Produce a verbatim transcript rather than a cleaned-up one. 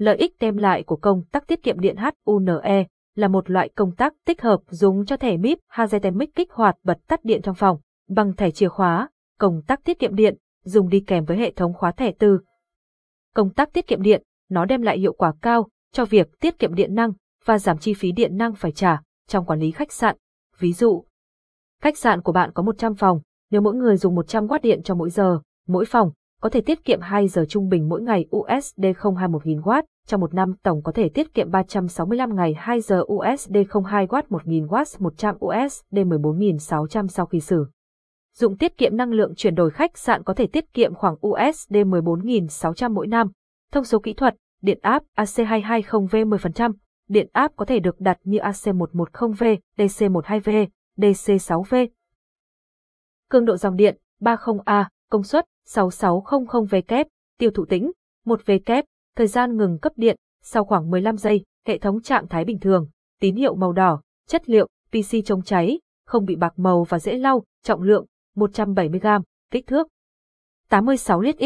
Lợi ích đem lại của công tắc tiết kiệm điện HUNE là một loại công tắc tích hợp dùng cho thẻ bíp Hazetemic kích hoạt bật tắt điện trong phòng. Bằng thẻ chìa khóa, công tắc tiết kiệm điện, dùng đi kèm với hệ thống khóa thẻ từ. Công tắc tiết kiệm điện, nó đem lại hiệu quả cao cho việc tiết kiệm điện năng và giảm chi phí điện năng phải trả trong quản lý khách sạn. Ví dụ, khách sạn của bạn có một trăm phòng, nếu mỗi người dùng một trăm oát điện cho mỗi giờ, mỗi phòng, có thể tiết kiệm hai giờ trung bình mỗi ngày u ét đê không hai một nghìn oát, trong một năm tổng có thể tiết kiệm ba trăm sáu mươi lăm ngày hai giờ u ét đê không hai oát một nghìn oát một trăm u ét đê mười bốn nghìn sáu trăm sau khi sử dụng. Tiết kiệm năng lượng chuyển đổi, khách sạn có thể tiết kiệm khoảng u ét đê mười bốn nghìn sáu trăm mỗi năm. Thông số kỹ thuật, điện áp A C hai hai không V mười phần trăm, điện áp có thể được đặt như A C một một không V, D C mười hai V, D C sáu V. Cường độ dòng điện ba mươi A, công suất sáu nghìn sáu trăm vê kép, tiêu thụ tĩnh một vê kép, thời gian ngừng cấp điện sau khoảng mười lăm giây, hệ thống trạng thái bình thường, tín hiệu màu đỏ, chất liệu pê xê chống cháy, không bị bạc màu và dễ lau, trọng lượng một trăm bảy mươi gam, kích thước tám mươi sáu lít x